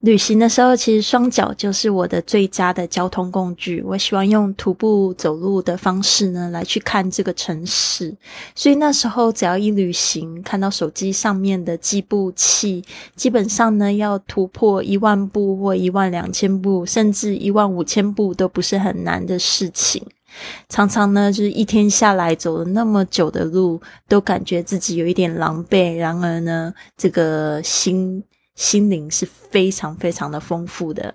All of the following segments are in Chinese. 旅行的时候其实双脚就是我的最佳的交通工具，我喜欢用徒步走路的方式呢来去看这个城市，所以那时候只要一旅行看到手机上面的计步器，基本上呢要突破10000步或12000步甚至15000步都不是很难的事情。常常呢就是一天下来走了那么久的路都感觉自己有一点狼狈，然而呢这个心灵是非常非常的丰富的。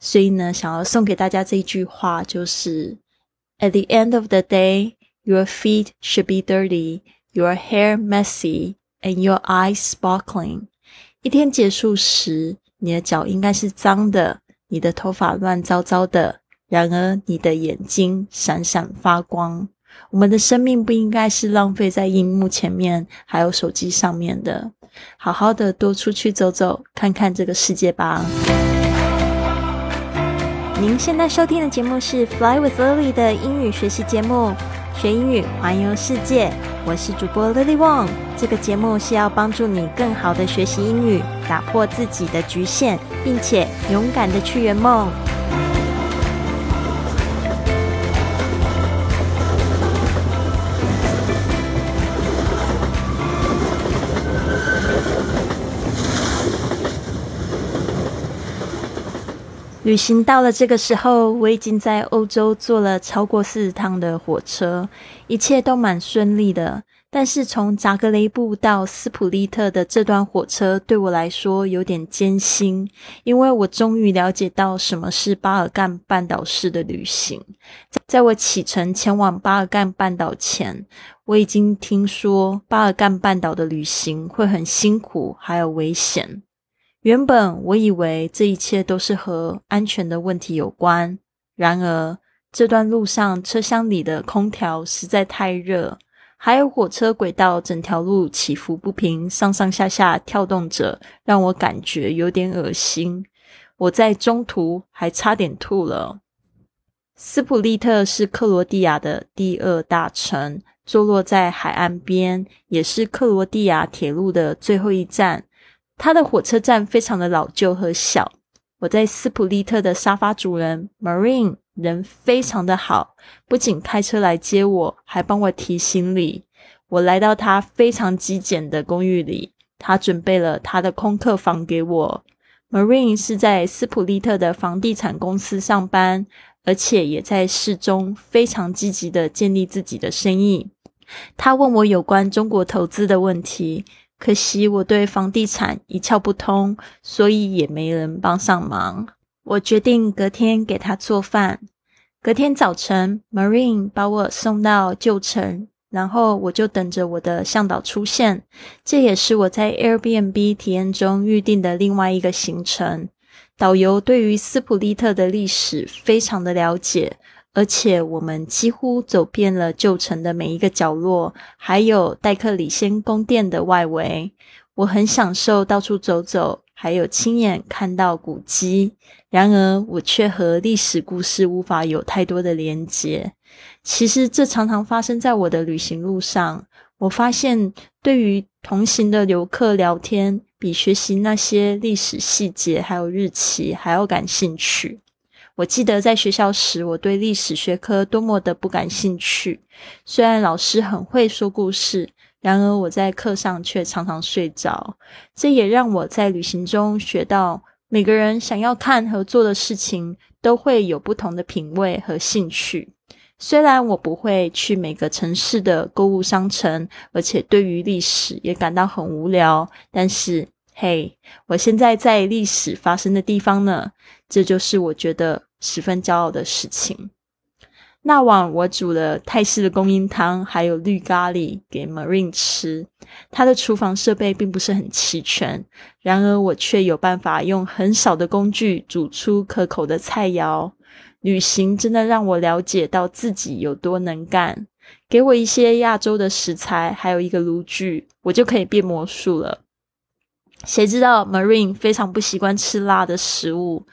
所以呢想要送给大家这一句话，就是 At the end of the day, your feet should be dirty, your hair messy, and your eyes sparkling. 一天结束时，你的脚应该是脏的，你的头发乱糟糟的，然而你的眼睛闪闪发光。我们的生命不应该是浪费在荧幕前面还有手机上面的，好好的多出去走走，看看这个世界吧。您现在收听的节目是 Fly with Lily 的英语学习节目，学英语环游世界，我是主播 Lily Wong。 这个节目是要帮助你更好的学习英语，打破自己的局限，并且勇敢的去圆梦。旅行到了这个时候，我已经在欧洲坐了超过40趟的火车，一切都蛮顺利的。但是从扎格雷布到斯普利特的这段火车对我来说有点艰辛，因为我终于了解到什么是巴尔干半岛式的旅行。在我启程前往巴尔干半岛前，我已经听说巴尔干半岛的旅行会很辛苦还有危险。原本我以为这一切都是和安全的问题有关，然而这段路上车厢里的空调实在太热，还有火车轨道整条路起伏不平，上上下下跳动着，让我感觉有点恶心，我在中途还差点吐了。斯普利特是克罗地亚的第2大城，坐落在海岸边，也是克罗地亚铁路的最后一站。它的火车站非常的老旧和小，我在斯普利特的沙发主人 Marine 人非常的好，不仅开车来接我，还帮我提行李。我来到他非常极简的公寓里，他准备了他的空客房给我。 Marine 是在斯普利特的房地产公司上班，而且也在市中非常积极地建立自己的生意。他问我有关中国投资的问题，可惜我对房地产一窍不通，所以也没人帮上忙。我决定隔天给他做饭。隔天早晨 Marine 把我送到旧城，然后我就等着我的向导出现。这也是我在 Airbnb 体验中预定的另外一个行程。导游对于斯普利特的历史非常的了解，而且我们几乎走遍了旧城的每一个角落，还有戴克里先宫殿的外围。我很享受到处走走，还有亲眼看到古迹，然而我却和历史故事无法有太多的连结。其实这常常发生在我的旅行路上，我发现对于同行的游客聊天，比学习那些历史细节还有日期还要感兴趣。我记得在学校时，我对历史学科多么的不感兴趣，虽然老师很会说故事，然而我在课上却常常睡着。这也让我在旅行中学到，每个人想要看和做的事情都会有不同的品味和兴趣。虽然我不会去每个城市的购物商城，而且对于历史也感到很无聊，但是嘿，我现在在历史发生的地方呢，这就是我觉得十分骄傲的事情。那晚我煮了泰式的公鹰汤还有绿咖喱给 Marine 吃，他的厨房设备并不是很齐全，然而我却有办法用很少的工具煮出可口的菜肴。旅行真的让我了解到自己有多能干，给我一些亚洲的食材还有一个炉具，我就可以变魔术了。谁知道 Marine 非常不习惯吃辣的食物，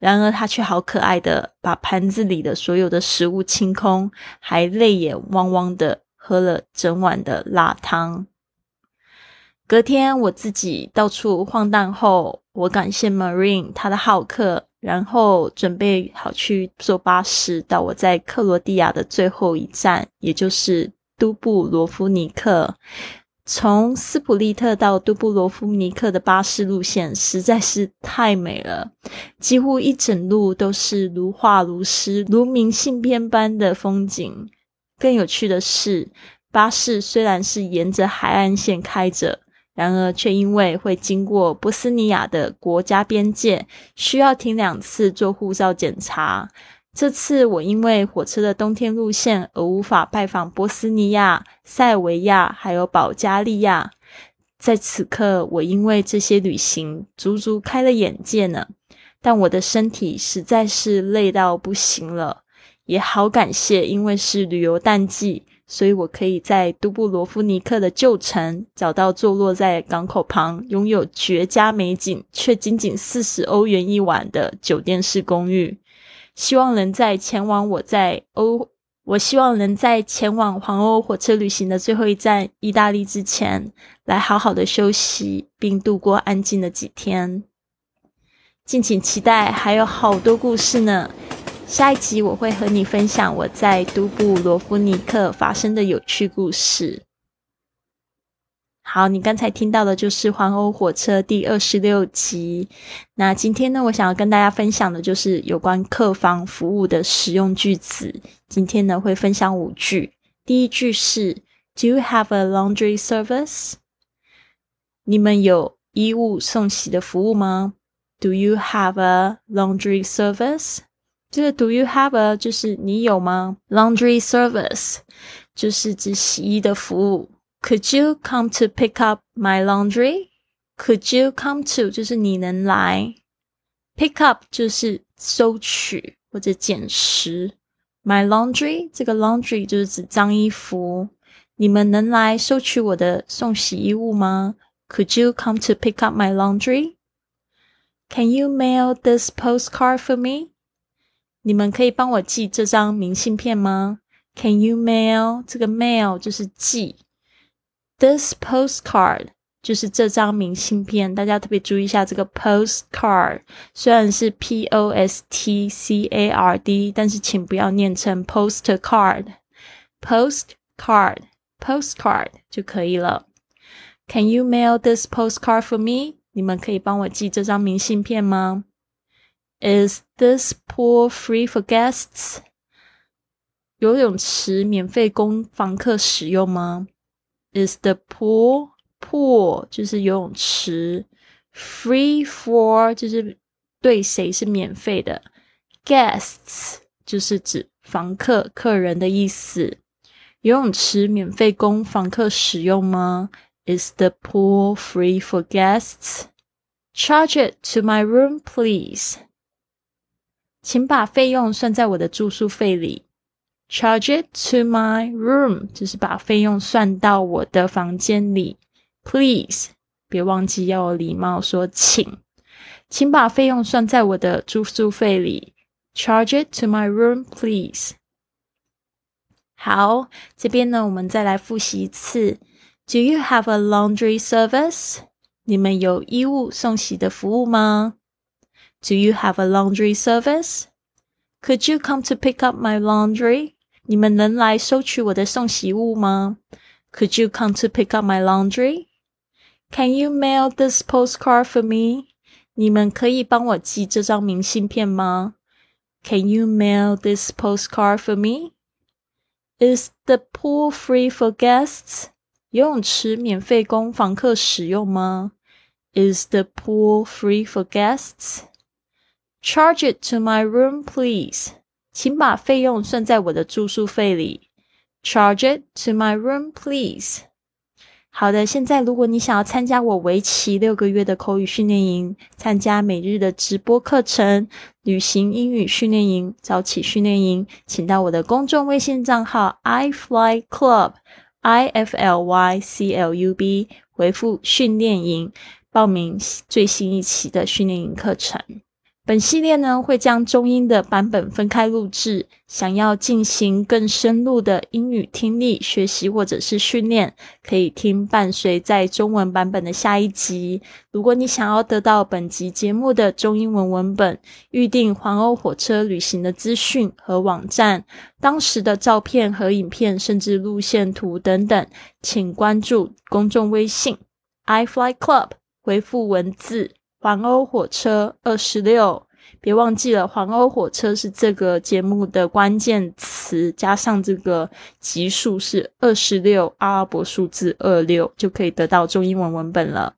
然而他却好可爱的把盘子里的所有的食物清空，还泪眼汪汪的喝了整碗的辣汤。隔天我自己到处晃荡后，我感谢 Marine 他的好客，然后准备好去坐巴士到我在克罗地亚的最后一站，也就是都布罗夫尼克。从斯普利特到都布罗夫尼克的巴士路线实在是太美了，几乎一整路都是如画如诗、如明信片般的风景。更有趣的是，巴士虽然是沿着海岸线开着，然而却因为会经过波斯尼亚的国家边界，需要停2次做护照检查。这次我因为火车的冬天路线而无法拜访波斯尼亚、塞尔维亚还有保加利亚。在此刻，我因为这些旅行足足开了眼界呢，但我的身体实在是累到不行了，也好感谢因为是旅游淡季，所以我可以在都布罗夫尼克的旧城找到坐落在港口旁、拥有绝佳美景却仅仅40欧元一晚的酒店式公寓。我希望能在前往黄欧火车旅行的最后一站意大利之前，来好好的休息，并度过安静的几天。敬请期待，还有好多故事呢。下一集我会和你分享我在都布罗夫尼克发生的有趣故事。好，你刚才听到的就是环欧火车第26集。那今天呢，我想要跟大家分享的就是有关客房服务的实用句子。今天呢，会分享5句。第一句是 Do you have a laundry service? 你们有衣物送洗的服务吗？ Do you have a laundry service? 这个 Do you have a 就是你有吗？ Laundry service 就是指洗衣的服务。Could you come to pick up my laundry? Could you come to 就是你能来。Pick up 就是收取或者捡拾。My laundry 这个 laundry 就是指脏衣服。你们能来收取我的送洗衣物吗？ Could you come to pick up my laundry? Can you mail this postcard for me? 你们可以帮我寄这张明信片吗？ Can you mail 这个 mail 就是寄。This postcard 就是这张明信片，大家特别注意一下这个 postcard， 虽然是 postcard， 但是请不要念成 postcard 就可以了。Can you mail this postcard for me? 你们可以帮我寄这张明信片吗？ Is this pool free for guests? 游泳池免费供房客使用吗？Is the pool 就是游泳池 free for 就是对谁是免费的 guests 就是指房客、客人的意思。游泳池免费供房客使用吗？ Is the pool free for guests? Charge it to my room, please. 请把费用算在我的住宿费里。Charge it to my room 就是把费用算到我的房间里。Please 别忘记要有礼貌说请把费用算在我的住宿费里。Charge it to my room, please. 好，这边呢，我们再来复习一次。Do you have a laundry service? 你们有衣物送洗的服务吗？ Do you have a laundry service?Could you come to pick up my laundry? 你们能来收取我的送洗物吗？ Could you come to pick up my laundry? Can you mail this postcard for me? 你们可以帮我寄这张明信片吗？ Can you mail this postcard for me? Is the pool free for guests? 游泳池免费供房客使用吗？ Is the pool free for guests?Charge it to my room, please. 请把费用算在我的住宿费里。Charge it to my room, please. 好的，现在如果你想要参加我为期6个月的口语训练营，参加每日的直播课程、旅行英语训练营、早起训练营，请到我的公众微信账号 iflyclub 回复训练营，报名最新一期的训练营课程。本系列呢会将中英的版本分开录制，想要进行更深入的英语听力学习或者是训练，可以听伴随在中文版本的下一集。如果你想要得到本集节目的中英文文本，预订环欧火车旅行的资讯和网站，当时的照片和影片甚至路线图等等，请关注公众微信 iFly Club， 回复文字环欧火车26，别忘记了环欧火车是这个节目的关键词，加上这个集数是26，阿拉伯数字26，就可以得到中英文文本了。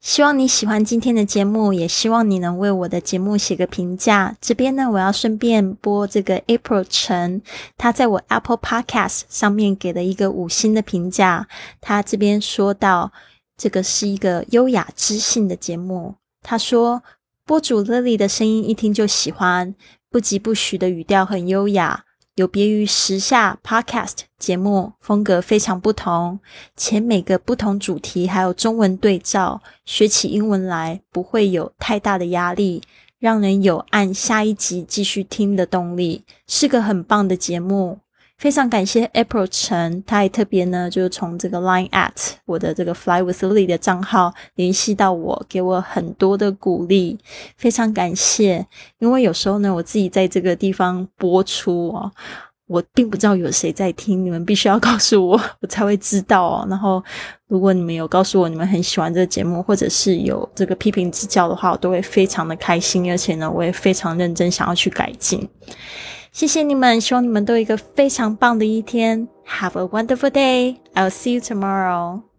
希望你喜欢今天的节目，也希望你能为我的节目写个评价。这边呢，我要顺便播这个 April Chen， 他在我 Apple Podcast 上面给了一个5星的评价，他这边说到这个是一个优雅知性的节目。他说，播主 Lily 的声音一听就喜欢，不疾不徐的语调很优雅，有别于时下 podcast 节目，风格非常不同，且每个不同主题还有中文对照，学起英文来不会有太大的压力，让人有按下一集继续听的动力，是个很棒的节目。非常感谢 April Chen， 他还特别呢就是从这个 line at 我的这个 Fly with Lily 的账号联系到我，给我很多的鼓励，非常感谢。因为有时候呢我自己在这个地方播出哦，我并不知道有谁在听，你们必须要告诉我，我才会知道哦。然后如果你们有告诉我你们很喜欢这个节目，或者是有这个批评指教的话，我都会非常的开心，而且呢我也非常认真想要去改进。谢谢你们，希望你们都有一个非常棒的一天。Have a wonderful day. I'll see you tomorrow.